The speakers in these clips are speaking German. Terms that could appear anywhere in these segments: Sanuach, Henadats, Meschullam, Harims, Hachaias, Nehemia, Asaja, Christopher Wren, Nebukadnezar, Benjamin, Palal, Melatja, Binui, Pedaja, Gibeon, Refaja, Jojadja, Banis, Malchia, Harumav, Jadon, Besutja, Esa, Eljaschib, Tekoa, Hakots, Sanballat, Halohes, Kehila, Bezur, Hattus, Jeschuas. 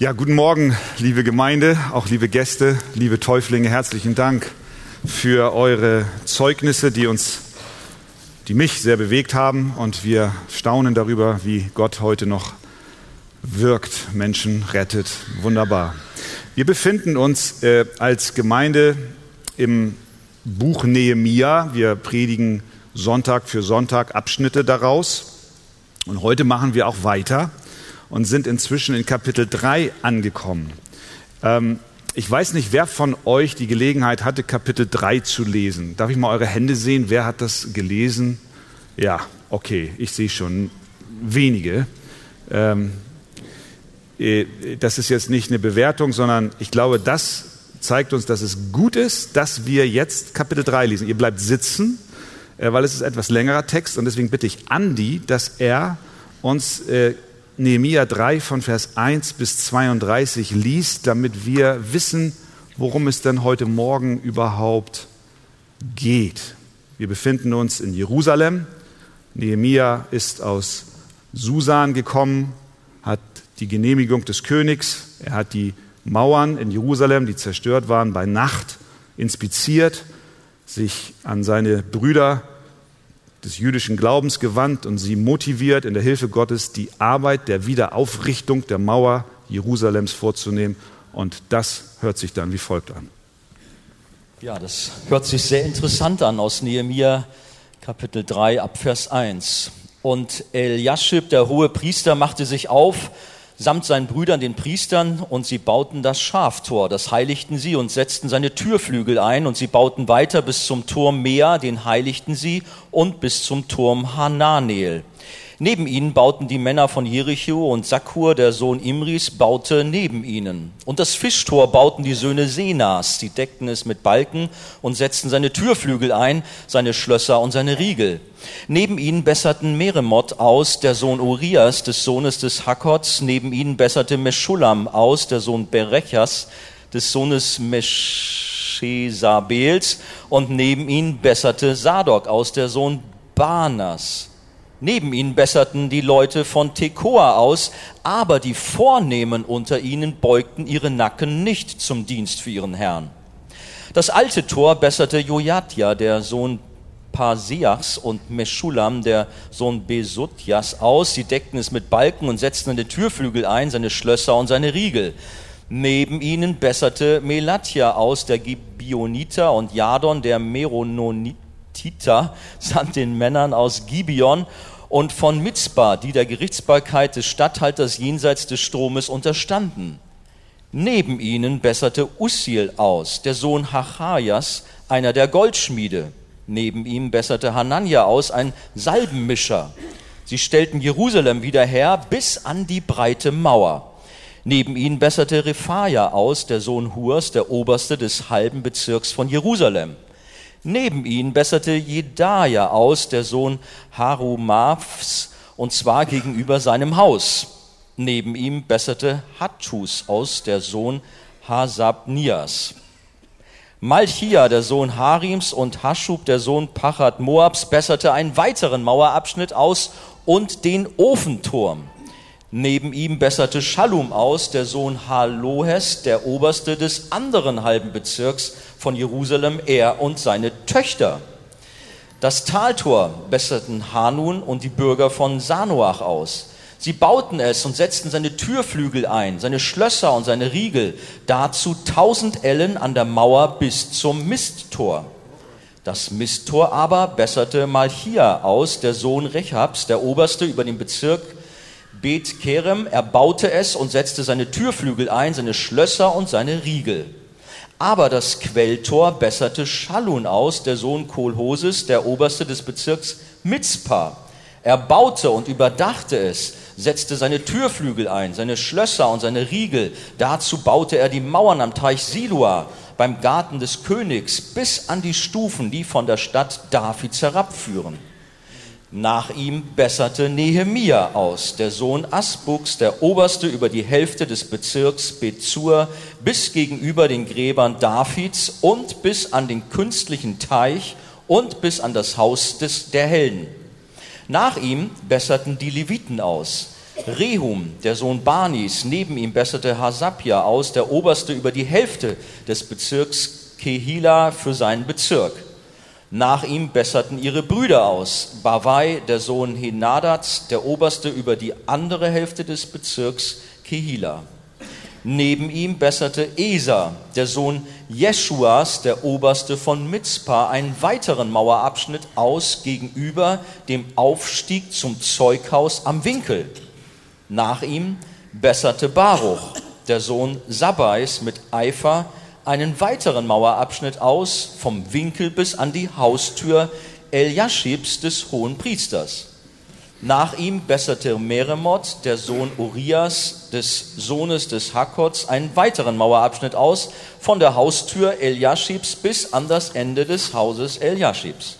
Ja, guten Morgen, liebe Gemeinde, auch liebe Gäste, liebe Täuflinge. Herzlichen Dank für eure Zeugnisse, die mich sehr bewegt haben. Und wir staunen darüber, wie Gott heute noch wirkt, Menschen rettet. Wunderbar. Wir befinden uns als Gemeinde im Buch Nehemia. Wir predigen Sonntag für Sonntag Abschnitte daraus. Und heute machen wir auch weiter und sind inzwischen in Kapitel 3 angekommen. Ich weiß nicht, wer von euch die Gelegenheit hatte, Kapitel 3 zu lesen. Darf ich mal eure Hände sehen? Wer hat das gelesen? Ja, okay, ich sehe schon wenige. Das ist jetzt nicht eine Bewertung, sondern ich glaube, das zeigt uns, dass es gut ist, dass wir jetzt Kapitel 3 lesen. Ihr bleibt sitzen, weil es ist etwas längerer Text. Und deswegen bitte ich Andi, dass er uns Nehemia 3 von Vers 1 bis 32 liest, damit wir wissen, worum es denn heute Morgen überhaupt geht. Wir befinden uns in Jerusalem. Nehemia ist aus Susan gekommen, hat die Genehmigung des Königs. Er hat die Mauern in Jerusalem, die zerstört waren, bei Nacht inspiziert, sich an seine Brüder des jüdischen Glaubens gewandt und sie motiviert, in der Hilfe Gottes die Arbeit der Wiederaufrichtung der Mauer Jerusalems vorzunehmen. Und das hört sich dann wie folgt an. Ja, das hört sich sehr interessant an aus Nehemia Kapitel 3 ab Vers 1. Und Eljaschib, der hohe Priester, machte sich auf, samt seinen Brüdern, den Priestern, und sie bauten das Schaftor, das heiligten sie und setzten seine Türflügel ein, und sie bauten weiter bis zum Turm Mea, den heiligten sie, und bis zum Turm Hananel. Neben ihnen bauten die Männer von Jericho, und Sakur, der Sohn Imris, baute neben ihnen. Und das Fischtor bauten die Söhne Senas, sie deckten es mit Balken und setzten seine Türflügel ein, seine Schlösser und seine Riegel. Neben ihnen besserten Meremot aus, der Sohn Urias, des Sohnes des Hakots. Neben ihnen besserte Meschullam aus, der Sohn Berechas, des Sohnes Meschesabels. Und neben ihnen besserte Sadok aus, der Sohn Banas. Neben ihnen besserten die Leute von Tekoa aus, aber die Vornehmen unter ihnen beugten ihre Nacken nicht zum Dienst für ihren Herrn. Das alte Tor besserte Jojadja, der Sohn Paseachs, und Meschullam, der Sohn Besutjas, aus. Sie deckten es mit Balken und setzten seine Türflügel ein, seine Schlösser und seine Riegel. Neben ihnen besserte Melatja aus, der Gibioniter, und Jadon, der Merononititer, samt den Männern aus Gibeon und von Mitzpa, die der Gerichtsbarkeit des Statthalters jenseits des Stromes unterstanden. Neben ihnen besserte Usil aus, der Sohn Hachaias, einer der Goldschmiede. Neben ihm besserte Hanania aus, ein Salbenmischer. Sie stellten Jerusalem wieder her bis an die breite Mauer. Neben ihnen besserte Refaja aus, der Sohn Hurs, der Oberste des halben Bezirks von Jerusalem. Neben ihnen besserte Jedaja aus, der Sohn Harumavs, und zwar gegenüber seinem Haus. Neben ihm besserte Hattus aus, der Sohn Hasabnias. Malchia, der Sohn Harims, und Hashub, der Sohn Pachat-Moabs, besserte einen weiteren Mauerabschnitt aus und den Ofenturm. Neben ihm besserte Schallum aus, der Sohn Halohes, der Oberste des anderen halben Bezirks von Jerusalem, er und seine Töchter. Das Taltor besserten Hanun und die Bürger von Sanuach aus. Sie bauten es und setzten seine Türflügel ein, seine Schlösser und seine Riegel, dazu 1000 Ellen an der Mauer bis zum Misttor. Das Misttor aber besserte Malchia aus, der Sohn Rechabs, der Oberste über den Bezirk Bet-Kerem. Er baute es und setzte seine Türflügel ein, seine Schlösser und seine Riegel. Aber das Quelltor besserte Schallun aus, der Sohn Kolhoses, der Oberste des Bezirks Mitzpa. Er baute und überdachte es, setzte seine Türflügel ein, seine Schlösser und seine Riegel. Dazu baute er die Mauern am Teich Silua, beim Garten des Königs, bis an die Stufen, die von der Stadt Davids herabführen. Nach ihm besserte Nehemia aus, der Sohn Asbuks, der Oberste über die Hälfte des Bezirks Bezur, bis gegenüber den Gräbern Davids und bis an den künstlichen Teich und bis an das Haus der Helden. Nach ihm besserten die Leviten aus. Rehum, der Sohn Banis, neben ihm besserte Hasapja aus, der Oberste über die Hälfte des Bezirks Kehila für seinen Bezirk. Nach ihm besserten ihre Brüder aus, Bavai, der Sohn Henadats, der Oberste über die andere Hälfte des Bezirks Kehila. Neben ihm besserte Esa, der Sohn Jeschuas, der Oberste von Mitzpa, einen weiteren Mauerabschnitt aus gegenüber dem Aufstieg zum Zeughaus am Winkel. Nach ihm besserte Baruch, der Sohn Sabais, mit Eifer einen weiteren Mauerabschnitt aus, vom Winkel bis an die Haustür Eljaschibs des Hohenpriesters. Nach ihm besserte Meremot, der Sohn Urias, des Sohnes des Hakots, einen weiteren Mauerabschnitt aus, von der Haustür Eljaschibs bis an das Ende des Hauses Eljaschibs.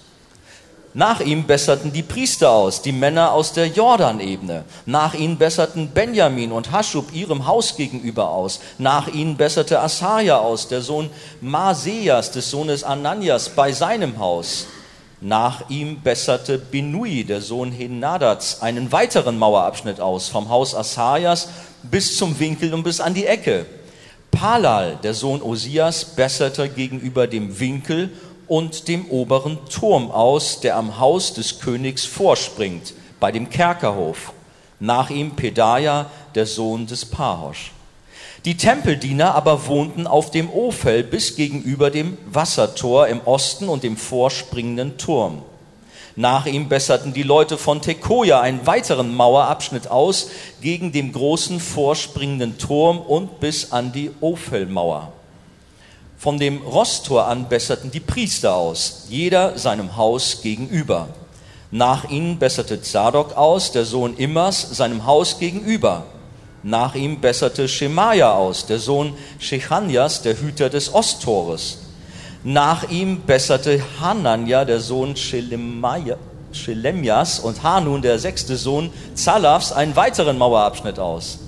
Nach ihm besserten die Priester aus, die Männer aus der Jordanebene. Nach ihnen besserten Benjamin und Hashub ihrem Haus gegenüber aus. Nach ihnen besserte Asaja aus, der Sohn Maseas, des Sohnes Ananias, bei seinem Haus. Nach ihm besserte Binui, der Sohn Henadats, einen weiteren Mauerabschnitt aus, vom Haus Asajas bis zum Winkel und bis an die Ecke. Palal, der Sohn Osias, besserte gegenüber dem Winkel und dem oberen Turm aus, der am Haus des Königs vorspringt, bei dem Kerkerhof. Nach ihm Pedaja, der Sohn des Pahosch. Die Tempeldiener aber wohnten auf dem Ofel bis gegenüber dem Wassertor im Osten und dem vorspringenden Turm. Nach ihm besserten die Leute von Tekoja einen weiteren Mauerabschnitt aus, gegen dem großen vorspringenden Turm und bis an die Ofelmauer. Von dem Rostor an besserten die Priester aus, jeder seinem Haus gegenüber. Nach ihnen besserte Sadok aus, der Sohn Immers, seinem Haus gegenüber. Nach ihm besserte Schemaja aus, der Sohn Shechanjas, der Hüter des Osttores. Nach ihm besserte Hanania, der Sohn Schelemjas, und Hanun, der sechste Sohn Zalafs, einen weiteren Mauerabschnitt aus.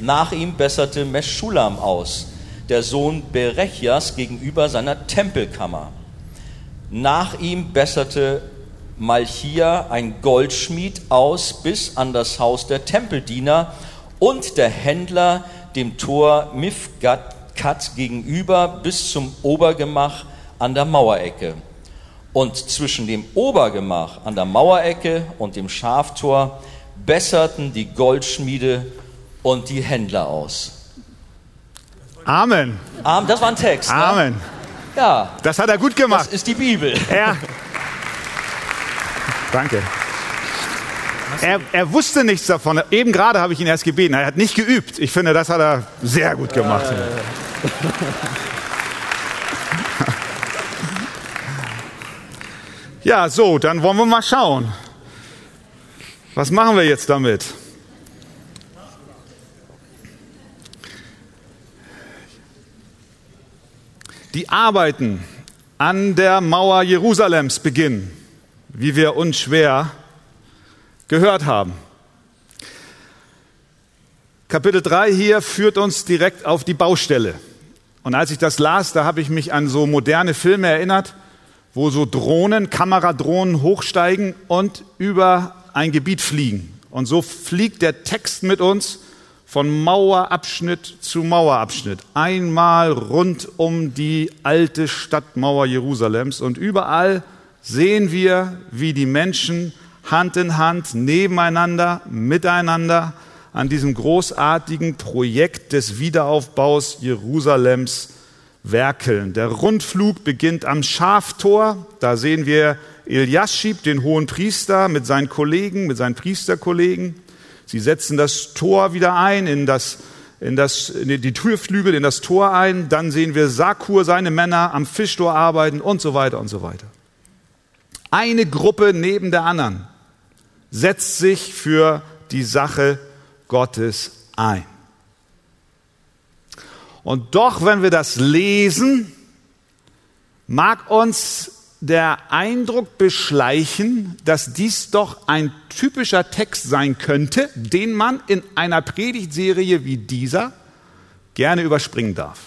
Nach ihm besserte Meschullam aus, der Sohn Berechjas, gegenüber seiner Tempelkammer. Nach ihm besserte Malchia, ein Goldschmied, aus bis an das Haus der Tempeldiener und der Händler, dem Tor Mifgat gegenüber, bis zum Obergemach an der Mauerecke. Und zwischen dem Obergemach an der Mauerecke und dem Schaftor besserten die Goldschmiede und die Händler aus. Amen. Das war ein Text. Amen. Ne? Ja. Das hat er gut gemacht. Das ist die Bibel. Ja. Danke. Er wusste nichts davon. Eben gerade habe ich ihn erst gebeten. Er hat nicht geübt. Ich finde, das hat er sehr gut gemacht. Ja, so, dann wollen wir mal schauen. Was machen wir jetzt damit? Die Arbeiten an der Mauer Jerusalems beginnen, wie wir unschwer gehört haben. Kapitel 3 hier führt uns direkt auf die Baustelle. Und als ich das las, da habe ich mich an so moderne Filme erinnert, wo so Drohnen, Kameradrohnen hochsteigen und über ein Gebiet fliegen. Und so fliegt der Text mit uns von Mauerabschnitt zu Mauerabschnitt, einmal rund um die alte Stadtmauer Jerusalems. Und überall sehen wir, wie die Menschen Hand in Hand, nebeneinander, miteinander an diesem großartigen Projekt des Wiederaufbaus Jerusalems werkeln. Der Rundflug beginnt am Schaftor. Da sehen wir Eljaschib, den hohen Priester, mit seinen Kollegen, mit seinen Priesterkollegen. Sie setzen das Tor wieder ein, die Türflügel in das Tor ein. Dann sehen wir Sakur, seine Männer am Fischtor arbeiten und so weiter und so weiter. Eine Gruppe neben der anderen setzt sich für die Sache Gottes ein. Und doch, wenn wir das lesen, mag uns der Eindruck beschleichen, dass dies doch ein typischer Text sein könnte, den man in einer Predigtserie wie dieser gerne überspringen darf.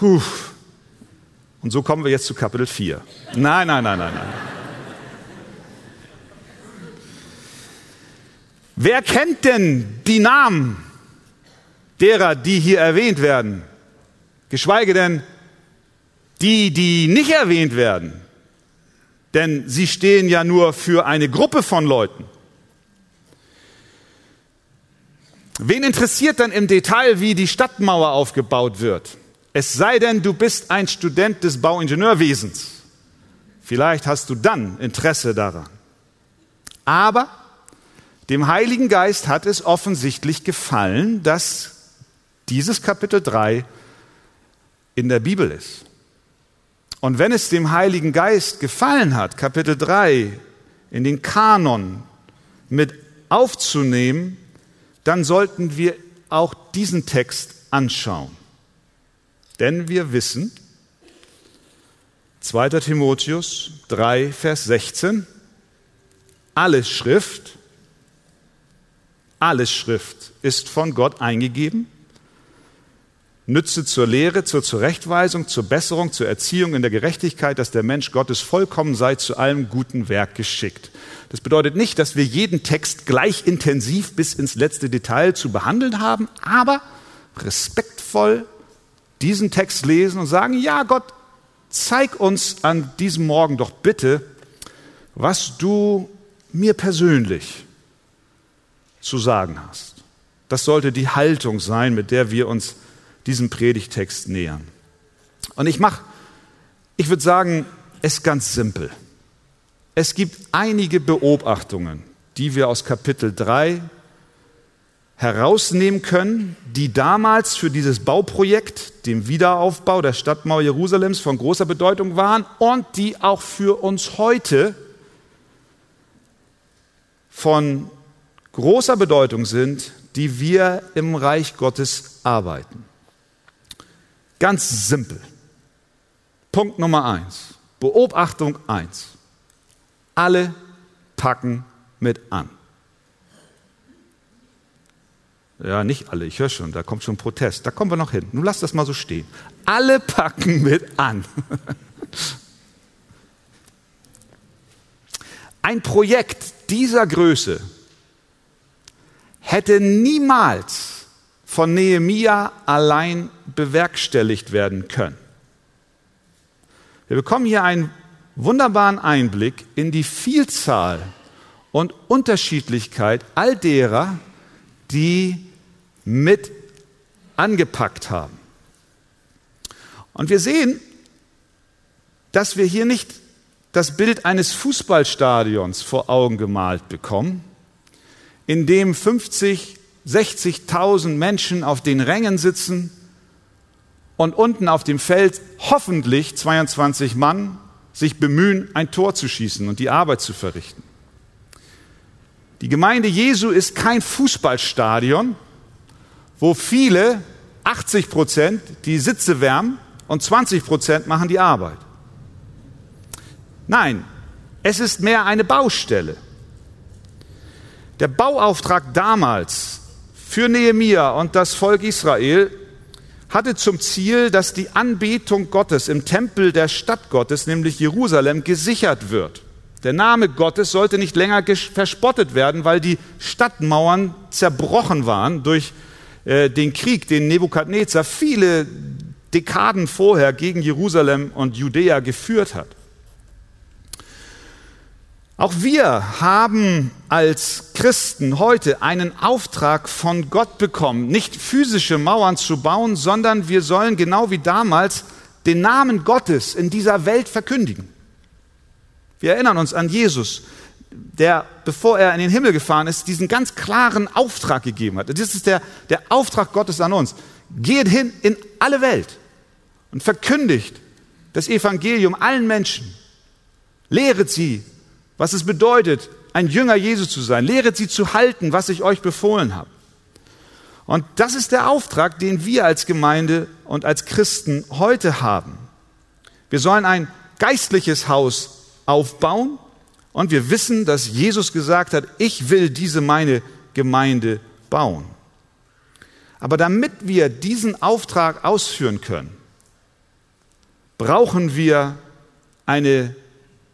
Und so kommen wir jetzt zu Kapitel 4. Nein. Wer kennt denn die Namen derer, die hier erwähnt werden? Geschweige denn die, die nicht erwähnt werden. Denn sie stehen ja nur für eine Gruppe von Leuten. Wen interessiert denn im Detail, wie die Stadtmauer aufgebaut wird? Es sei denn, du bist ein Student des Bauingenieurwesens. Vielleicht hast du dann Interesse daran. Aber dem Heiligen Geist hat es offensichtlich gefallen, dass dieses Kapitel 3 in der Bibel ist. Und wenn es dem Heiligen Geist gefallen hat, Kapitel 3 in den Kanon mit aufzunehmen, dann sollten wir auch diesen Text anschauen. Denn wir wissen, 2. Timotheus 3, Vers 16, alle Schrift ist von Gott eingegeben, nütze zur Lehre, zur Zurechtweisung, zur Besserung, zur Erziehung in der Gerechtigkeit, dass der Mensch Gottes vollkommen sei, zu allem guten Werk geschickt. Das bedeutet nicht, dass wir jeden Text gleich intensiv bis ins letzte Detail zu behandeln haben, aber respektvoll diesen Text lesen und sagen, ja Gott, zeig uns an diesem Morgen doch bitte, was du mir persönlich zu sagen hast. Das sollte die Haltung sein, mit der wir uns diesem Predigtext nähern. Und ich würde sagen, es ist ganz simpel. Es gibt einige Beobachtungen, die wir aus Kapitel 3 herausnehmen können, die damals für dieses Bauprojekt, dem Wiederaufbau der Stadtmauer Jerusalems, von großer Bedeutung waren und die auch für uns heute von großer Bedeutung sind, die wir im Reich Gottes arbeiten. Ganz simpel. Punkt Nummer 1. Beobachtung 1. Alle packen mit an. Ja, nicht alle, ich höre schon, da kommt schon Protest. Da kommen wir noch hin. Nun lass das mal so stehen. Alle packen mit an. Ein Projekt dieser Größe hätte niemals von Nehemia allein bewerkstelligt werden können. Wir bekommen hier einen wunderbaren Einblick in die Vielzahl und Unterschiedlichkeit all derer, die mit angepackt haben. Und wir sehen, dass wir hier nicht das Bild eines Fußballstadions vor Augen gemalt bekommen, in dem 50, 60.000 Menschen auf den Rängen sitzen und unten auf dem Feld hoffentlich 22 Mann sich bemühen, ein Tor zu schießen und die Arbeit zu verrichten. Die Gemeinde Jesu ist kein Fußballstadion, wo viele, 80%, die Sitze wärmen und 20% machen die Arbeit. Nein, es ist mehr eine Baustelle. Der Bauauftrag damals für Nehemia und das Volk Israel hatte zum Ziel, dass die Anbetung Gottes im Tempel der Stadt Gottes, nämlich Jerusalem, gesichert wird. Der Name Gottes sollte nicht länger verspottet werden, weil die Stadtmauern zerbrochen waren durch den Krieg, den Nebukadnezar viele Dekaden vorher gegen Jerusalem und Judäa geführt hat. Auch wir haben als Christen heute einen Auftrag von Gott bekommen, nicht physische Mauern zu bauen, sondern wir sollen genau wie damals den Namen Gottes in dieser Welt verkündigen. Wir erinnern uns an Jesus, der, bevor er in den Himmel gefahren ist, diesen ganz klaren Auftrag gegeben hat. Das ist der Auftrag Gottes an uns. Geht hin in alle Welt und verkündigt das Evangelium allen Menschen. Lehret sie, was es bedeutet, ein Jünger Jesu zu sein. Lehret sie zu halten, was ich euch befohlen habe. Und das ist der Auftrag, den wir als Gemeinde und als Christen heute haben. Wir sollen ein geistliches Haus aufbauen und wir wissen, dass Jesus gesagt hat, ich will meine Gemeinde bauen. Aber damit wir diesen Auftrag ausführen können, brauchen wir eine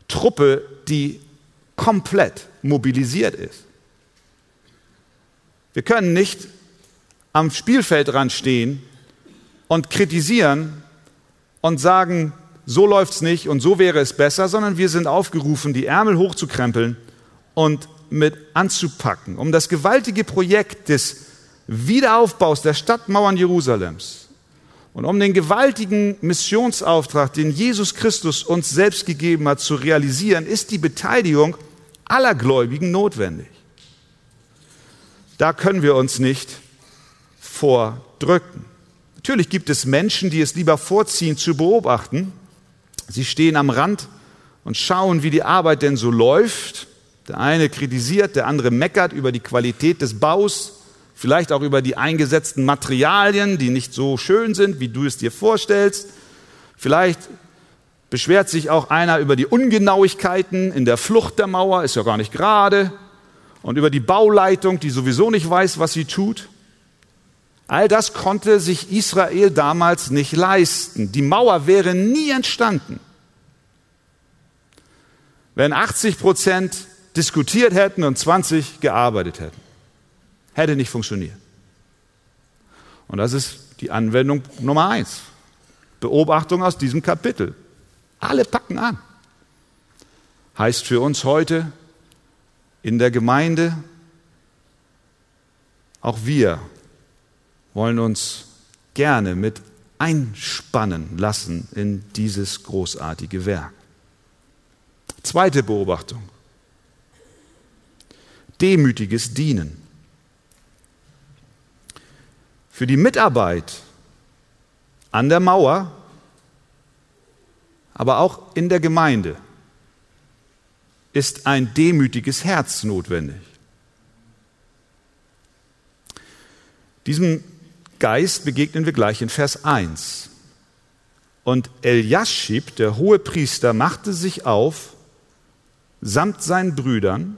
Truppe, die komplett mobilisiert ist. Wir können nicht am Spielfeldrand stehen und kritisieren und sagen, so läuft's nicht und so wäre es besser, sondern wir sind aufgerufen, die Ärmel hochzukrempeln und mit anzupacken, um das gewaltige Projekt des Wiederaufbaus der Stadtmauern Jerusalems und um den gewaltigen Missionsauftrag, den Jesus Christus uns selbst gegeben hat, zu realisieren, ist die Beteiligung aller Gläubigen notwendig. Da können wir uns nicht vordrücken. Natürlich gibt es Menschen, die es lieber vorziehen, zu beobachten. Sie stehen am Rand und schauen, wie die Arbeit denn so läuft. Der eine kritisiert, der andere meckert über die Qualität des Baus, vielleicht auch über die eingesetzten Materialien, die nicht so schön sind, wie du es dir vorstellst. Vielleicht beschwert sich auch einer über die Ungenauigkeiten in der Flucht der Mauer, ist ja gar nicht gerade, und über die Bauleitung, die sowieso nicht weiß, was sie tut. All das konnte sich Israel damals nicht leisten. Die Mauer wäre nie entstanden, wenn 80% diskutiert hätten und 20 gearbeitet hätten. Hätte nicht funktioniert. Und das ist die Anwendung Nummer 1. Beobachtung aus diesem Kapitel. Alle packen an. Heißt für uns heute in der Gemeinde, auch wir wollen uns gerne mit einspannen lassen in dieses großartige Werk. Zweite Beobachtung. Demütiges Dienen. Für die Mitarbeit an der Mauer, aber auch in der Gemeinde ist ein demütiges Herz notwendig. Diesem Geist begegnen wir gleich in Vers 1. Und Eljaschib, der Hohepriester, machte sich auf, samt seinen Brüdern,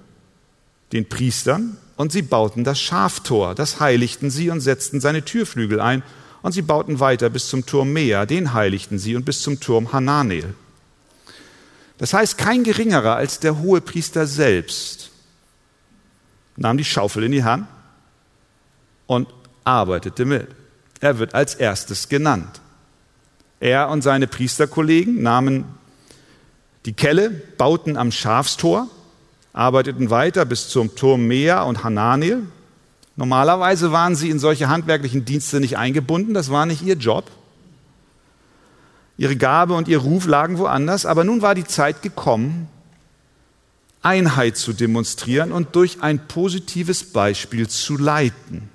den Priestern, und sie bauten das Schaftor, das heiligten sie und setzten seine Türflügel ein. Und sie bauten weiter bis zum Turm Mea, den heiligten sie, und bis zum Turm Hananel. Das heißt, kein Geringerer als der Hohepriester selbst nahm die Schaufel in die Hand und arbeitete mit. Er wird als erstes genannt. Er und seine Priesterkollegen nahmen die Kelle, bauten am Schafstor, arbeiteten weiter bis zum Turm Mea und Hananel. Normalerweise waren sie in solche handwerklichen Dienste nicht eingebunden, das war nicht ihr Job. Ihre Gabe und ihr Ruf lagen woanders, aber nun war die Zeit gekommen, Einheit zu demonstrieren und durch ein positives Beispiel zu leiten.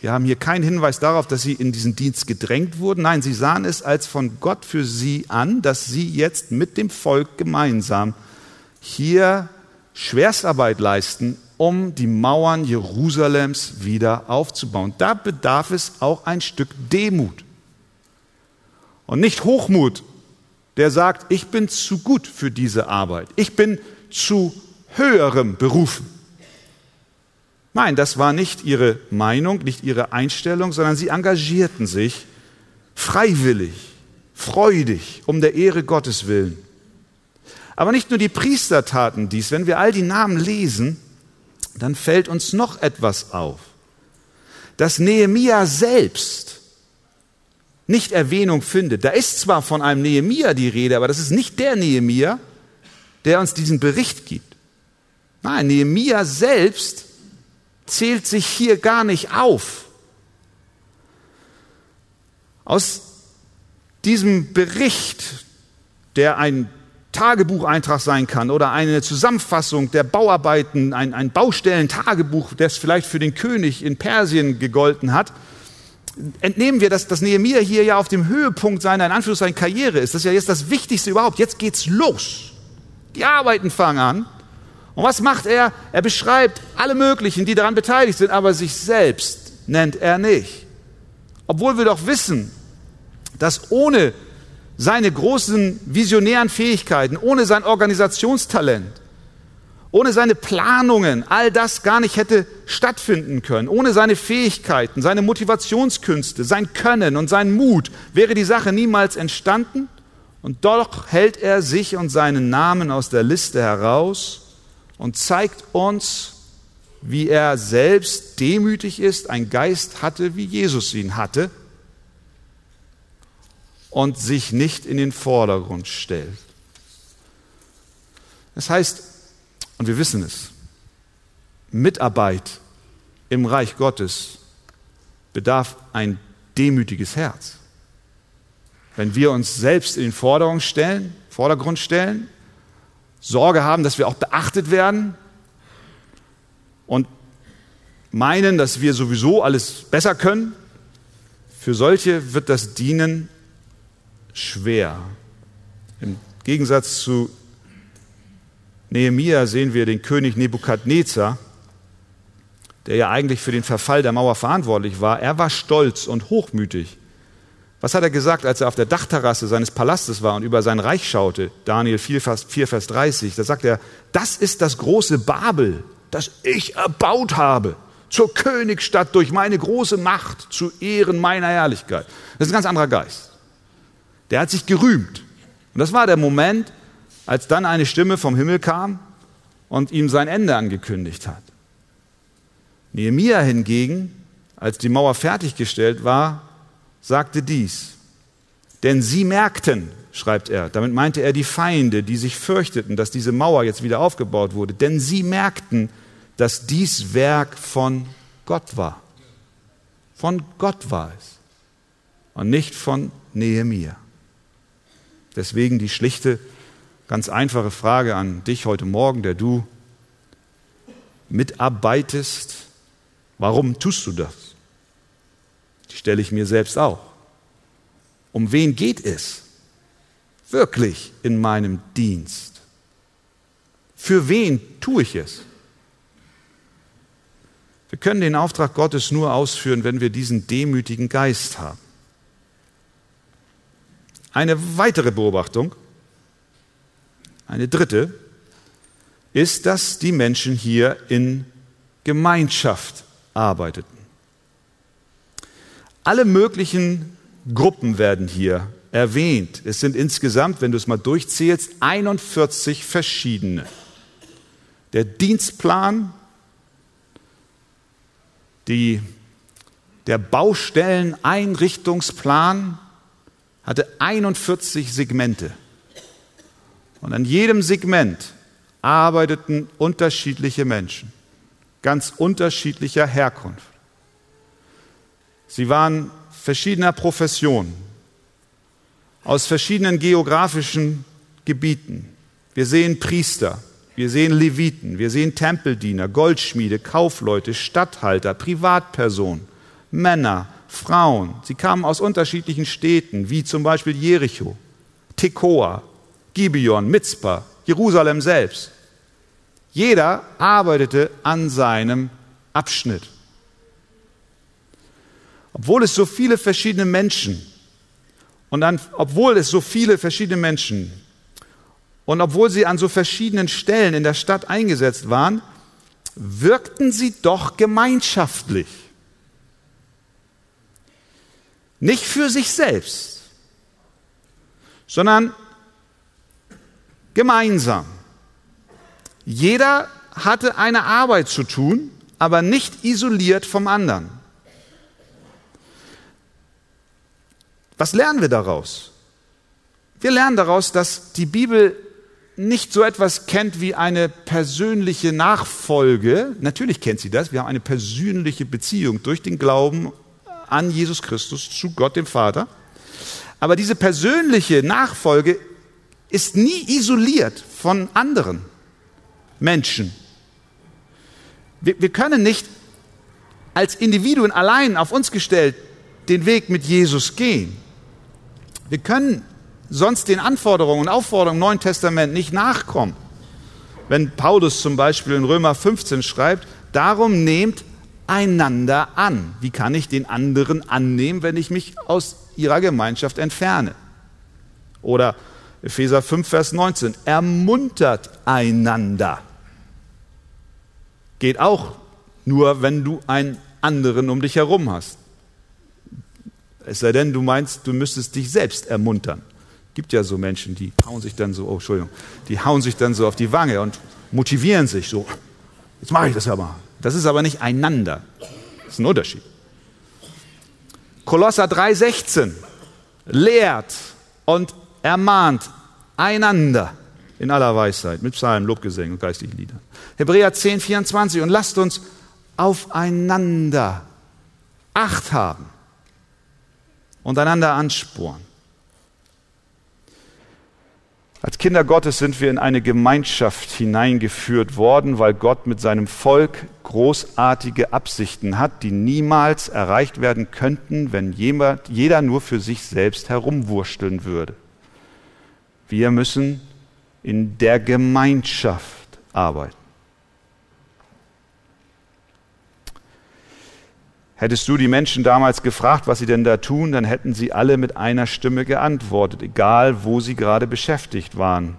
Wir haben hier keinen Hinweis darauf, dass sie in diesen Dienst gedrängt wurden. Nein, sie sahen es als von Gott für sie an, dass sie jetzt mit dem Volk gemeinsam hier Schwerstarbeit leisten, um die Mauern Jerusalems wieder aufzubauen. Da bedarf es auch ein Stück Demut. Und nicht Hochmut, der sagt, ich bin zu gut für diese Arbeit. Ich bin zu höherem berufen. Nein, das war nicht ihre Meinung, nicht ihre Einstellung, sondern sie engagierten sich freiwillig, freudig, um der Ehre Gottes willen. Aber nicht nur die Priester taten dies. Wenn wir all die Namen lesen, dann fällt uns noch etwas auf, dass Nehemia selbst nicht Erwähnung findet. Da ist zwar von einem Nehemia die Rede, aber das ist nicht der Nehemia, der uns diesen Bericht gibt. Nein, Nehemia selbst zählt sich hier gar nicht auf. Aus diesem Bericht, der ein Tagebucheintrag sein kann oder eine Zusammenfassung der Bauarbeiten, ein Baustellen-Tagebuch, das vielleicht für den König in Persien gegolten hat, entnehmen wir, dass Nehemia hier ja auf dem Höhepunkt seiner, in Anführungszeichen, Karriere ist. Das ist ja jetzt das Wichtigste überhaupt. Jetzt geht's los. Die Arbeiten fangen an. Und was macht er? Er beschreibt alle möglichen, die daran beteiligt sind, aber sich selbst nennt er nicht. Obwohl wir doch wissen, dass ohne seine großen visionären Fähigkeiten, ohne sein Organisationstalent, ohne seine Planungen, all das gar nicht hätte stattfinden können. Ohne seine Fähigkeiten, seine Motivationskünste, sein Können und sein Mut wäre die Sache niemals entstanden. Und doch hält er sich und seinen Namen aus der Liste heraus und zeigt uns, wie er selbst demütig ist, einen Geist hatte, wie Jesus ihn hatte, und sich nicht in den Vordergrund stellt. Das heißt, und wir wissen es, Mitarbeit im Reich Gottes bedarf ein demütiges Herz. Wenn wir uns selbst in den Vordergrund stellen, Sorge haben, dass wir auch beachtet werden und meinen, dass wir sowieso alles besser können, für solche wird das Dienen schwer. Im Gegensatz zu Nehemia sehen wir den König Nebukadnezar, der ja eigentlich für den Verfall der Mauer verantwortlich war. Er war stolz und hochmütig. Was hat er gesagt, als er auf der Dachterrasse seines Palastes war und über sein Reich schaute? Daniel 4, Vers 30. Da sagt er, das ist das große Babel, das ich erbaut habe, zur Königsstadt durch meine große Macht, zu Ehren meiner Herrlichkeit. Das ist ein ganz anderer Geist. Der hat sich gerühmt. Und das war der Moment, als dann eine Stimme vom Himmel kam und ihm sein Ende angekündigt hat. Nehemia hingegen, als die Mauer fertiggestellt war, sagte dies. Denn sie merkten, schreibt er, damit meinte er die Feinde, die sich fürchteten, dass diese Mauer jetzt wieder aufgebaut wurde, denn sie merkten, dass dies Werk von Gott war. Von Gott war es und nicht von Nehemia. Deswegen die schlichte, ganz einfache Frage an dich heute Morgen, der du mitarbeitest. Warum tust du das? Die stelle ich mir selbst auch. Um wen geht es wirklich in meinem Dienst? Für wen tue ich es? Wir können den Auftrag Gottes nur ausführen, wenn wir diesen demütigen Geist haben. Eine weitere Beobachtung, eine dritte, ist, dass die Menschen hier in Gemeinschaft arbeiteten. Alle möglichen Gruppen werden hier erwähnt. Es sind insgesamt, wenn du es mal durchzählst, 41 verschiedene. Der Dienstplan, der Baustelleneinrichtungsplan hatte 41 Segmente. Und an jedem Segment arbeiteten unterschiedliche Menschen, ganz unterschiedlicher Herkunft. Sie waren verschiedener Professionen, aus verschiedenen geografischen Gebieten. Wir sehen Priester, wir sehen Leviten, wir sehen Tempeldiener, Goldschmiede, Kaufleute, Statthalter, Privatpersonen, Männer, Frauen. Sie kamen aus unterschiedlichen Städten, wie zum Beispiel Jericho, Tekoa, Gibeon, Mitzpa, Jerusalem selbst. Jeder arbeitete an seinem Abschnitt. Obwohl es so viele verschiedene Menschen und obwohl sie an so verschiedenen Stellen in der Stadt eingesetzt waren, wirkten sie doch gemeinschaftlich. Nicht für sich selbst, sondern gemeinsam. Jeder hatte eine Arbeit zu tun, aber nicht isoliert vom anderen. Was lernen wir daraus? Wir lernen daraus, dass die Bibel nicht so etwas kennt wie eine persönliche Nachfolge. Natürlich kennt sie das. Wir haben eine persönliche Beziehung durch den Glauben an Jesus Christus zu Gott, dem Vater. Aber diese persönliche Nachfolge ist nie isoliert von anderen Menschen. Wir können nicht als Individuen allein auf uns gestellt den Weg mit Jesus gehen. Wir können sonst den Anforderungen und Aufforderungen im Neuen Testament nicht nachkommen. Wenn Paulus zum Beispiel in Römer 15 schreibt, darum nehmt einander an. Wie kann ich den anderen annehmen, wenn ich mich aus ihrer Gemeinschaft entferne? Oder Epheser 5, Vers 19, ermuntert einander. Geht auch nur, wenn du einen anderen um dich herum hast. Es sei denn, du meinst, du müsstest dich selbst ermuntern. Es gibt ja so Menschen, die hauen sich dann so auf die Wange und motivieren sich so. Jetzt mache ich das aber. Das ist aber nicht einander. Das ist ein Unterschied. Kolosser 3,16 lehrt und ermahnt einander in aller Weisheit mit Psalmen, Lobgesängen und geistlichen Liedern. Hebräer 10,24 und lasst uns aufeinander Acht haben und einander anspornen. Als Kinder Gottes sind wir in eine Gemeinschaft hineingeführt worden, weil Gott mit seinem Volk großartige Absichten hat, die niemals erreicht werden könnten, wenn jeder nur für sich selbst herumwurschteln würde. Wir müssen in der Gemeinschaft arbeiten. Hättest du die Menschen damals gefragt, was sie denn da tun, dann hätten sie alle mit einer Stimme geantwortet, egal wo sie gerade beschäftigt waren.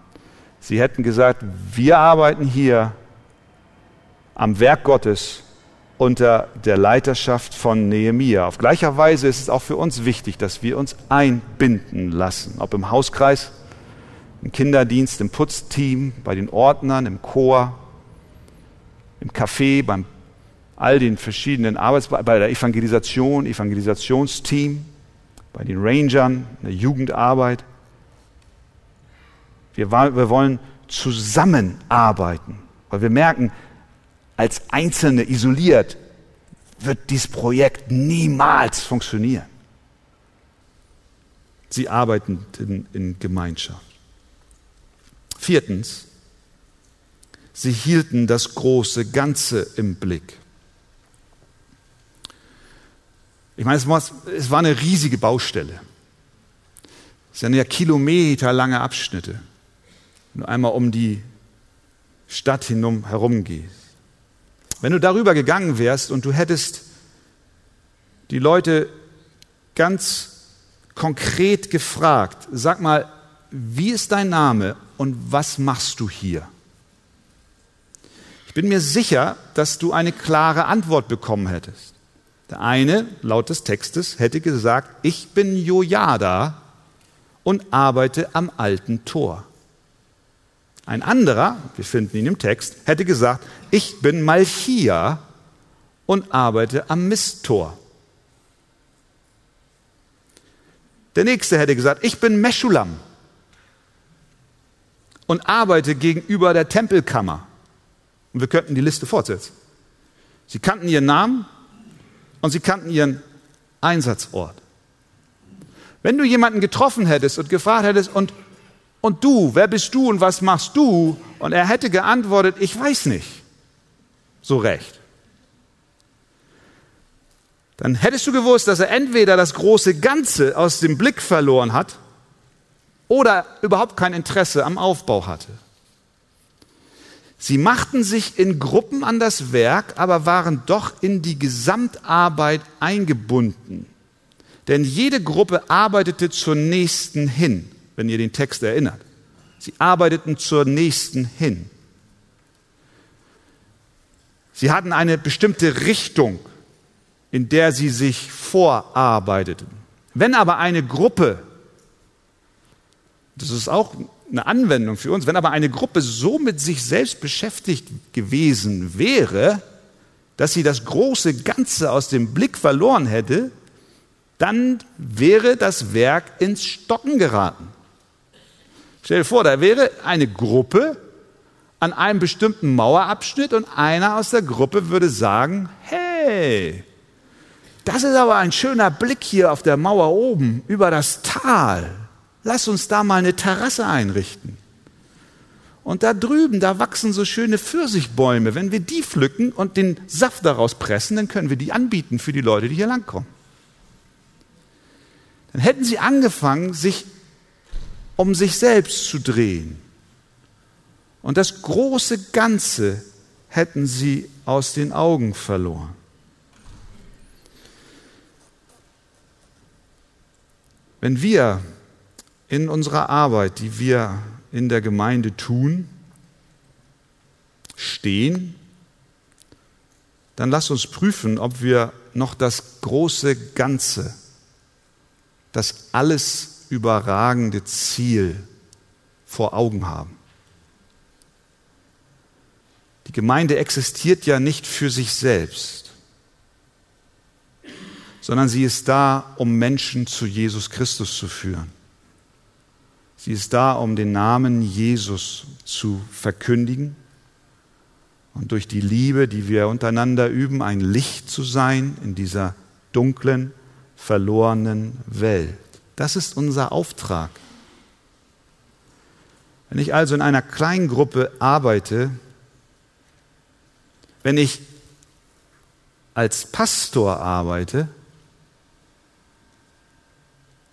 Sie hätten gesagt, wir arbeiten hier am Werk Gottes unter der Leiterschaft von Nehemia. Auf gleicher Weise ist es auch für uns wichtig, dass wir uns einbinden lassen, ob im Hauskreis, im Kinderdienst, im Putzteam, bei den Ordnern, im Chor, im Café, beim all den verschiedenen Arbeitsbereichen, bei der Evangelisation, Evangelisationsteam, bei den Rangern, in der Jugendarbeit. Wir wollen zusammenarbeiten, weil wir merken, als Einzelne isoliert wird dieses Projekt niemals funktionieren. Sie arbeiten in Gemeinschaft. Viertens, sie hielten das große Ganze im Blick. Ich meine, es war eine riesige Baustelle. Es sind ja kilometerlange Abschnitte, wenn du einmal um die Stadt herum gehst. Wenn du darüber gegangen wärst und du hättest die Leute ganz konkret gefragt, sag mal, wie ist dein Name und was machst du hier? Ich bin mir sicher, dass du eine klare Antwort bekommen hättest. Der eine, laut des Textes, hätte gesagt, ich bin Jojadja und arbeite am alten Tor. Ein anderer, wir finden ihn im Text, hätte gesagt, ich bin Malchia und arbeite am Misttor. Der nächste hätte gesagt, ich bin Meschullam und arbeite gegenüber der Tempelkammer. Und wir könnten die Liste fortsetzen. Sie kannten ihren Namen, und sie kannten ihren Einsatzort. Wenn du jemanden getroffen hättest und gefragt hättest, und du, wer bist du und was machst du? Und er hätte geantwortet, ich weiß nicht, so recht. Dann hättest du gewusst, dass er entweder das große Ganze aus dem Blick verloren hat oder überhaupt kein Interesse am Aufbau hatte. Sie machten sich in Gruppen an das Werk, aber waren doch in die Gesamtarbeit eingebunden. Denn jede Gruppe arbeitete zur nächsten hin, wenn ihr den Text erinnert. Sie arbeiteten zur nächsten hin. Sie hatten eine bestimmte Richtung, in der sie sich vorarbeiteten. Wenn aber eine Gruppe, das ist auch eine Anwendung für uns, wenn aber eine Gruppe so mit sich selbst beschäftigt gewesen wäre, dass sie das große Ganze aus dem Blick verloren hätte, dann wäre das Werk ins Stocken geraten. Stell dir vor, da wäre eine Gruppe an einem bestimmten Mauerabschnitt und einer aus der Gruppe würde sagen, hey, das ist aber ein schöner Blick hier auf der Mauer oben über das Tal. Lass uns da mal eine Terrasse einrichten. Und da drüben, da wachsen so schöne Pfirsichbäume. Wenn wir die pflücken und den Saft daraus pressen, dann können wir die anbieten für die Leute, die hier langkommen. Dann hätten sie angefangen, sich um sich selbst zu drehen. Und das große Ganze hätten sie aus den Augen verloren. Wenn wir in unserer Arbeit, die wir in der Gemeinde tun, stehen, dann lasst uns prüfen, ob wir noch das große Ganze, das alles überragende Ziel vor Augen haben. Die Gemeinde existiert ja nicht für sich selbst, sondern sie ist da, um Menschen zu Jesus Christus zu führen. Sie ist da, um den Namen Jesus zu verkündigen und durch die Liebe, die wir untereinander üben, ein Licht zu sein in dieser dunklen, verlorenen Welt. Das ist unser Auftrag. Wenn ich also in einer Kleingruppe arbeite, wenn ich als Pastor arbeite,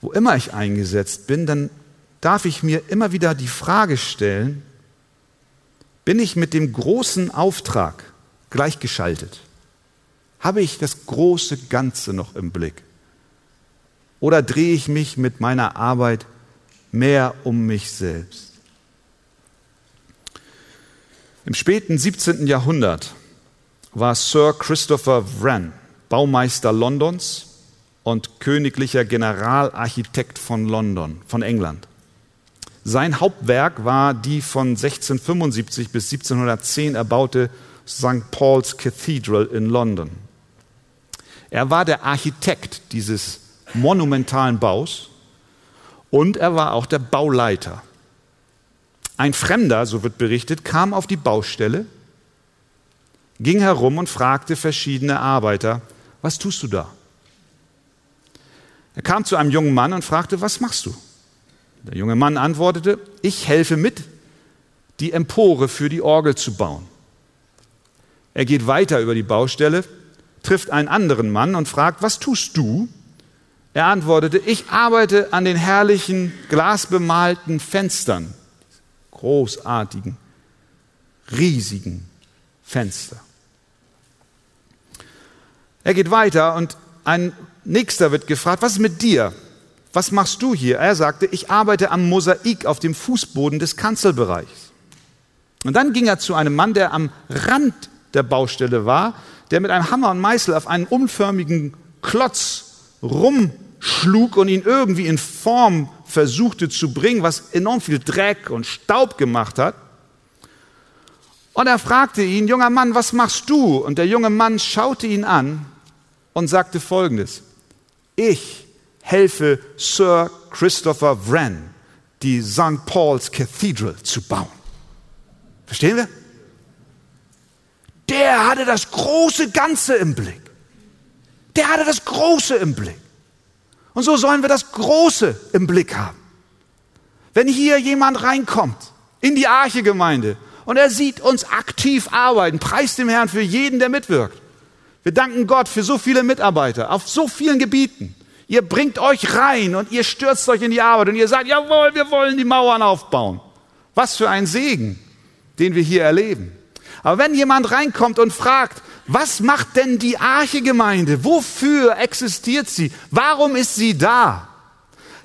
wo immer ich eingesetzt bin, dann darf ich mir immer wieder die Frage stellen, bin ich mit dem großen Auftrag gleichgeschaltet? Habe ich das große Ganze noch im Blick? Oder drehe ich mich mit meiner Arbeit mehr um mich selbst? Im späten 17. Jahrhundert war Sir Christopher Wren Baumeister Londons und königlicher Generalarchitekt von London, von England. Sein Hauptwerk war die von 1675 bis 1710 erbaute St. Paul's Cathedral in London. Er war der Architekt dieses monumentalen Baus und er war auch der Bauleiter. Ein Fremder, so wird berichtet, kam auf die Baustelle, ging herum und fragte verschiedene Arbeiter, was tust du da? Er kam zu einem jungen Mann und fragte, was machst du? Der junge Mann antwortete, ich helfe mit, die Empore für die Orgel zu bauen. Er geht weiter über die Baustelle, trifft einen anderen Mann und fragt, was tust du? Er antwortete, ich arbeite an den herrlichen, glasbemalten Fenstern, großartigen, riesigen Fenster. Er geht weiter und ein Nächster wird gefragt, was ist mit dir? Was machst du hier? Er sagte, ich arbeite am Mosaik auf dem Fußboden des Kanzelbereichs. Und dann ging er zu einem Mann, der am Rand der Baustelle war, der mit einem Hammer und Meißel auf einen unförmigen Klotz rumschlug und ihn irgendwie in Form versuchte zu bringen, was enorm viel Dreck und Staub gemacht hat. Und er fragte ihn, junger Mann, was machst du? Und der junge Mann schaute ihn an und sagte Folgendes, ich helfe Sir Christopher Wren, die St. Paul's Cathedral zu bauen. Verstehen wir? Der hatte das große Ganze im Blick. Der hatte das Große im Blick. Und so sollen wir das Große im Blick haben. Wenn hier jemand reinkommt in die Arche-Gemeinde und er sieht uns aktiv arbeiten, preist dem Herrn für jeden, der mitwirkt. Wir danken Gott für so viele Mitarbeiter auf so vielen Gebieten. Ihr bringt euch rein und ihr stürzt euch in die Arbeit und ihr sagt, jawohl, wir wollen die Mauern aufbauen. Was für ein Segen, den wir hier erleben. Aber wenn jemand reinkommt und fragt, was macht denn die Arche-Gemeinde? Wofür existiert sie? Warum ist sie da?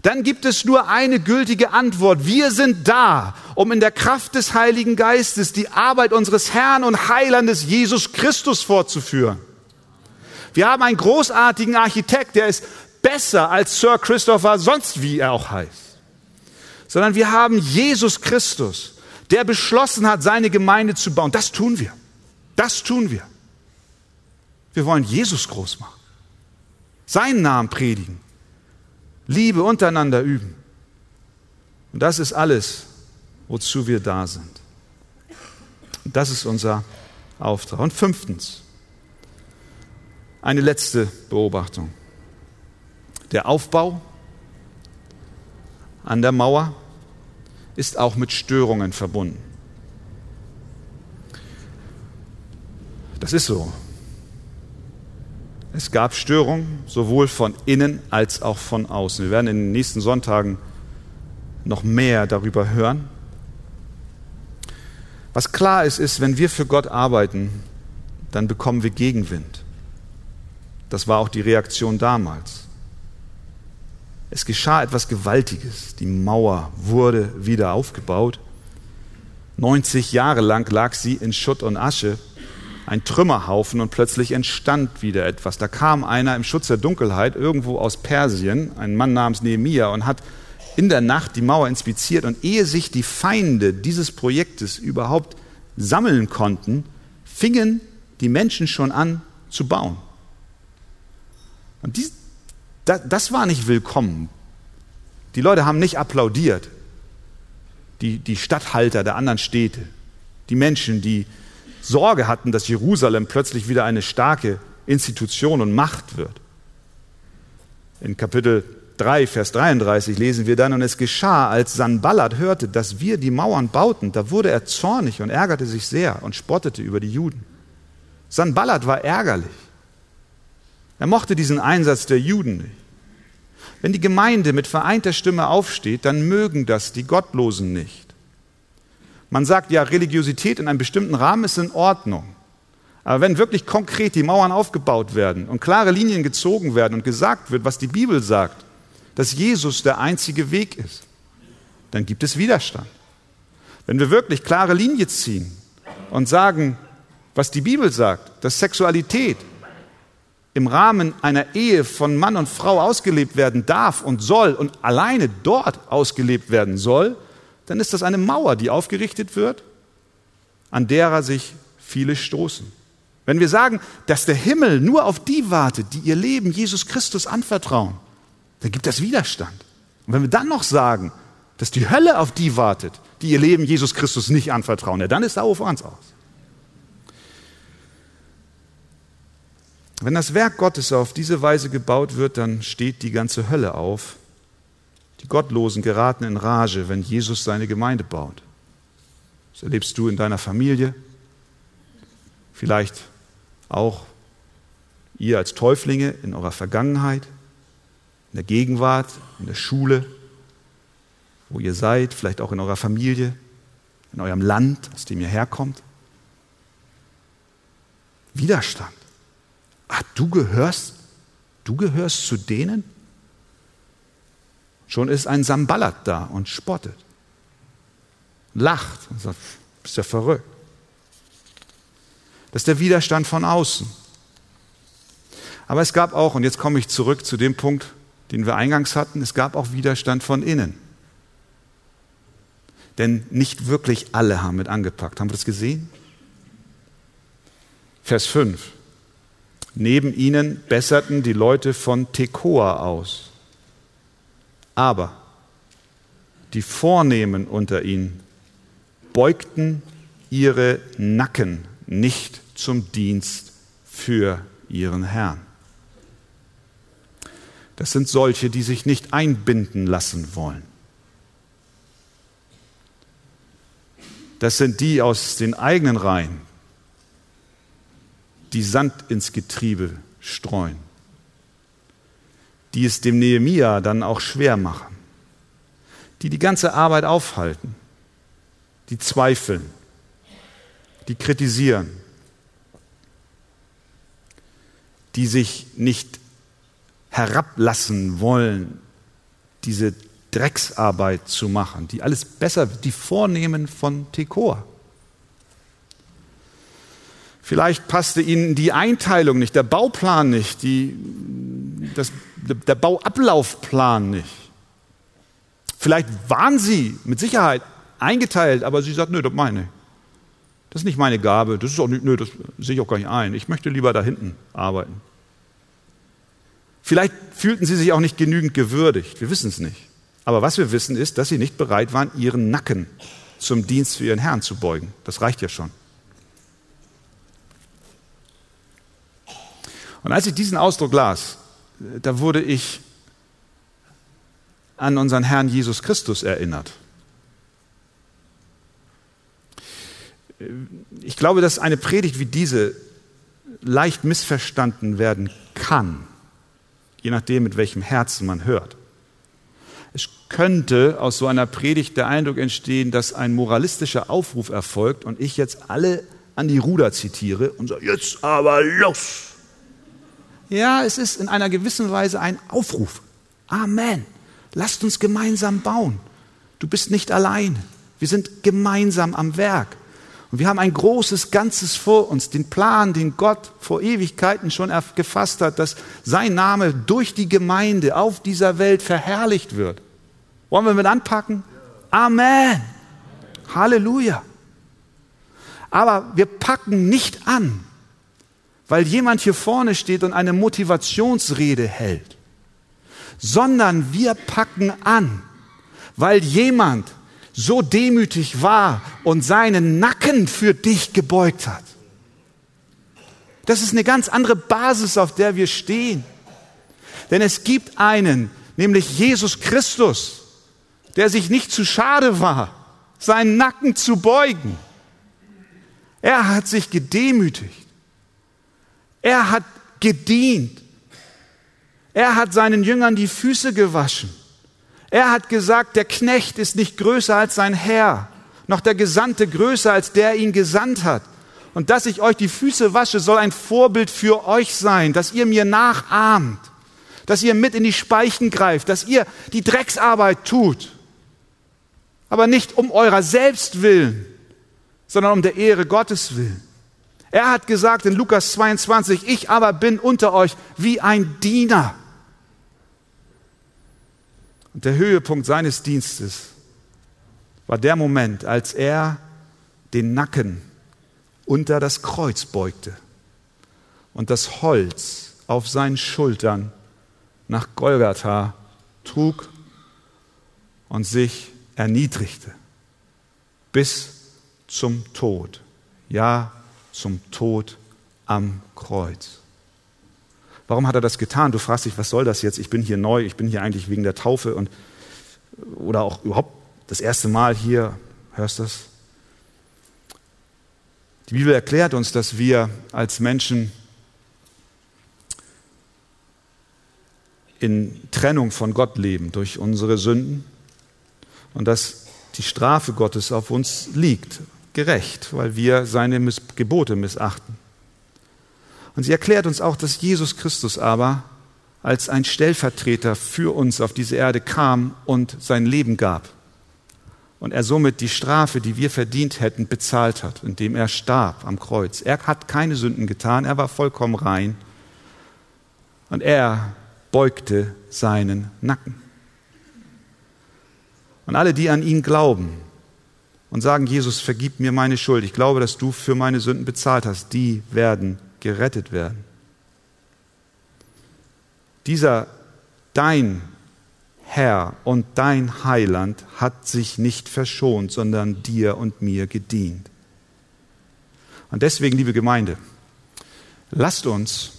Dann gibt es nur eine gültige Antwort. Wir sind da, um in der Kraft des Heiligen Geistes die Arbeit unseres Herrn und Heilandes Jesus Christus fortzuführen. Wir haben einen großartigen Architekt, der ist besser als Sir Christopher, sonst wie er auch heißt. Sondern wir haben Jesus Christus, der beschlossen hat, seine Gemeinde zu bauen. Das tun wir. Das tun wir. Wir wollen Jesus groß machen. Seinen Namen predigen. Liebe untereinander üben. Und das ist alles, wozu wir da sind. Und das ist unser Auftrag. Und 5. Eine letzte Beobachtung. Der Aufbau an der Mauer ist auch mit Störungen verbunden. Das ist so. Es gab Störungen, sowohl von innen als auch von außen. Wir werden in den nächsten Sonntagen noch mehr darüber hören. Was klar ist, ist, wenn wir für Gott arbeiten, dann bekommen wir Gegenwind. Das war auch die Reaktion damals. Es geschah etwas Gewaltiges. Die Mauer wurde wieder aufgebaut. 90 Jahre lang lag sie in Schutt und Asche, ein Trümmerhaufen, und plötzlich entstand wieder etwas. Da kam einer im Schutz der Dunkelheit irgendwo aus Persien, ein Mann namens Nehemia, und hat in der Nacht die Mauer inspiziert. Und ehe sich die Feinde dieses Projektes überhaupt sammeln konnten, fingen die Menschen schon an zu bauen. Und das war nicht willkommen. Die Leute haben nicht applaudiert. Die Statthalter der anderen Städte, die Menschen, die Sorge hatten, dass Jerusalem plötzlich wieder eine starke Institution und Macht wird. In Kapitel 3, Vers 33 lesen wir dann, und es geschah, als Sanballat hörte, dass wir die Mauern bauten, da wurde er zornig und ärgerte sich sehr und spottete über die Juden. Sanballat war ärgerlich. Er mochte diesen Einsatz der Juden nicht. Wenn die Gemeinde mit vereinter Stimme aufsteht, dann mögen das die Gottlosen nicht. Man sagt ja, Religiosität in einem bestimmten Rahmen ist in Ordnung. Aber wenn wirklich konkret die Mauern aufgebaut werden und klare Linien gezogen werden und gesagt wird, was die Bibel sagt, dass Jesus der einzige Weg ist, dann gibt es Widerstand. Wenn wir wirklich klare Linie ziehen und sagen, was die Bibel sagt, dass Sexualität im Rahmen einer Ehe von Mann und Frau ausgelebt werden darf und soll und alleine dort ausgelebt werden soll, dann ist das eine Mauer, die aufgerichtet wird, an derer sich viele stoßen. Wenn wir sagen, dass der Himmel nur auf die wartet, die ihr Leben Jesus Christus anvertrauen, dann gibt es Widerstand. Und wenn wir dann noch sagen, dass die Hölle auf die wartet, die ihr Leben Jesus Christus nicht anvertrauen, ja, dann ist der Aufwand aus. Wenn das Werk Gottes auf diese Weise gebaut wird, dann steht die ganze Hölle auf. Die Gottlosen geraten in Rage, wenn Jesus seine Gemeinde baut. Das erlebst du in deiner Familie. Vielleicht auch ihr als Täuflinge in eurer Vergangenheit, in der Gegenwart, in der Schule, wo ihr seid, vielleicht auch in eurer Familie, in eurem Land, aus dem ihr herkommt. Widerstand. Ach, du gehörst zu denen? Schon ist ein Sanballat da und spottet, lacht und sagt, bist ja verrückt. Das ist der Widerstand von außen. Aber es gab auch, und jetzt komme ich zurück zu dem Punkt, den wir eingangs hatten, es gab auch Widerstand von innen. Denn nicht wirklich alle haben mit angepackt. Haben wir das gesehen? Vers 5. Neben ihnen besserten die Leute von Tekoa aus. Aber die Vornehmen unter ihnen beugten ihre Nacken nicht zum Dienst für ihren Herrn. Das sind solche, die sich nicht einbinden lassen wollen. Das sind die aus den eigenen Reihen, die Sand ins Getriebe streuen, die es dem Nehemia dann auch schwer machen, die ganze Arbeit aufhalten, die zweifeln, die kritisieren, die sich nicht herablassen wollen, diese Drecksarbeit zu machen, die alles besser, die Vornehmen von Tekoa. Vielleicht passte ihnen die Einteilung nicht, der Bauplan nicht, der Bauablaufplan nicht. Vielleicht waren sie mit Sicherheit eingeteilt, aber sie sagt, nö, das meine ich. Das ist nicht meine Gabe, das ist auch nicht, nö, das sehe ich auch gar nicht ein. Ich möchte lieber da hinten arbeiten. Vielleicht fühlten sie sich auch nicht genügend gewürdigt, wir wissen es nicht. Aber was wir wissen ist, dass sie nicht bereit waren, ihren Nacken zum Dienst für ihren Herrn zu beugen. Das reicht ja schon. Und als ich diesen Ausdruck las, da wurde ich an unseren Herrn Jesus Christus erinnert. Ich glaube, dass eine Predigt wie diese leicht missverstanden werden kann, je nachdem, mit welchem Herzen man hört. Es könnte aus so einer Predigt der Eindruck entstehen, dass ein moralistischer Aufruf erfolgt und ich jetzt alle an die Ruder zitiere und sage, jetzt aber los! Ja, es ist in einer gewissen Weise ein Aufruf. Amen. Lasst uns gemeinsam bauen. Du bist nicht allein. Wir sind gemeinsam am Werk. Und wir haben ein großes Ganzes vor uns, den Plan, den Gott vor Ewigkeiten schon gefasst hat, dass sein Name durch die Gemeinde auf dieser Welt verherrlicht wird. Wollen wir mit anpacken? Amen. Halleluja. Aber wir packen nicht an, weil jemand hier vorne steht und eine Motivationsrede hält, sondern wir packen an, weil jemand so demütig war und seinen Nacken für dich gebeugt hat. Das ist eine ganz andere Basis, auf der wir stehen. Denn es gibt einen, nämlich Jesus Christus, der sich nicht zu schade war, seinen Nacken zu beugen. Er hat sich gedemütigt. Er hat gedient. Er hat seinen Jüngern die Füße gewaschen. Er hat gesagt, der Knecht ist nicht größer als sein Herr, noch der Gesandte größer als der ihn gesandt hat. Und dass ich euch die Füße wasche, soll ein Vorbild für euch sein, dass ihr mir nachahmt, dass ihr mit in die Speichen greift, dass ihr die Drecksarbeit tut. Aber nicht um eurer selbst willen, sondern um der Ehre Gottes willen. Er hat gesagt in Lukas 22, ich aber bin unter euch wie ein Diener. Und der Höhepunkt seines Dienstes war der Moment, als er den Nacken unter das Kreuz beugte und das Holz auf seinen Schultern nach Golgatha trug und sich erniedrigte bis zum Tod, ja, zum Tod am Kreuz. Warum hat er das getan? Du fragst dich, was soll das jetzt? Ich bin hier neu, ich bin hier eigentlich wegen der Taufe und oder auch überhaupt das erste Mal hier. Hörst du das? Die Bibel erklärt uns, dass wir als Menschen in Trennung von Gott leben durch unsere Sünden und dass die Strafe Gottes auf uns liegt, gerecht, weil wir seine Gebote missachten. Und sie erklärt uns auch, dass Jesus Christus aber als ein Stellvertreter für uns auf diese Erde kam und sein Leben gab. Und er somit die Strafe, die wir verdient hätten, bezahlt hat, indem er starb am Kreuz. Er hat keine Sünden getan, er war vollkommen rein. Und er beugte seinen Nacken. Und alle, die an ihn glauben und sagen, Jesus, vergib mir meine Schuld, ich glaube, dass du für meine Sünden bezahlt hast, die werden gerettet werden. Dieser, dein Herr und dein Heiland, hat sich nicht verschont, sondern dir und mir gedient. Und deswegen, liebe Gemeinde, lasst uns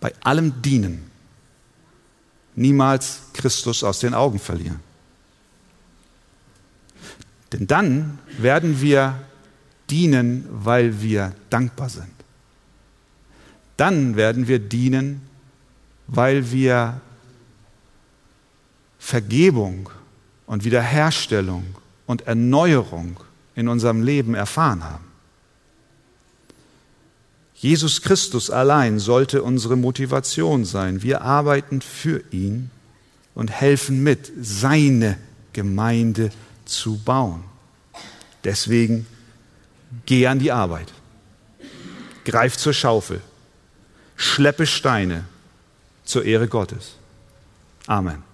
bei allem Dienen niemals Christus aus den Augen verlieren. Denn dann werden wir dienen, weil wir dankbar sind. Dann werden wir dienen, weil wir Vergebung und Wiederherstellung und Erneuerung in unserem Leben erfahren haben. Jesus Christus allein sollte unsere Motivation sein. Wir arbeiten für ihn und helfen mit, seine Gemeinde zu bauen. Deswegen geh an die Arbeit, greif zur Schaufel, schleppe Steine zur Ehre Gottes. Amen.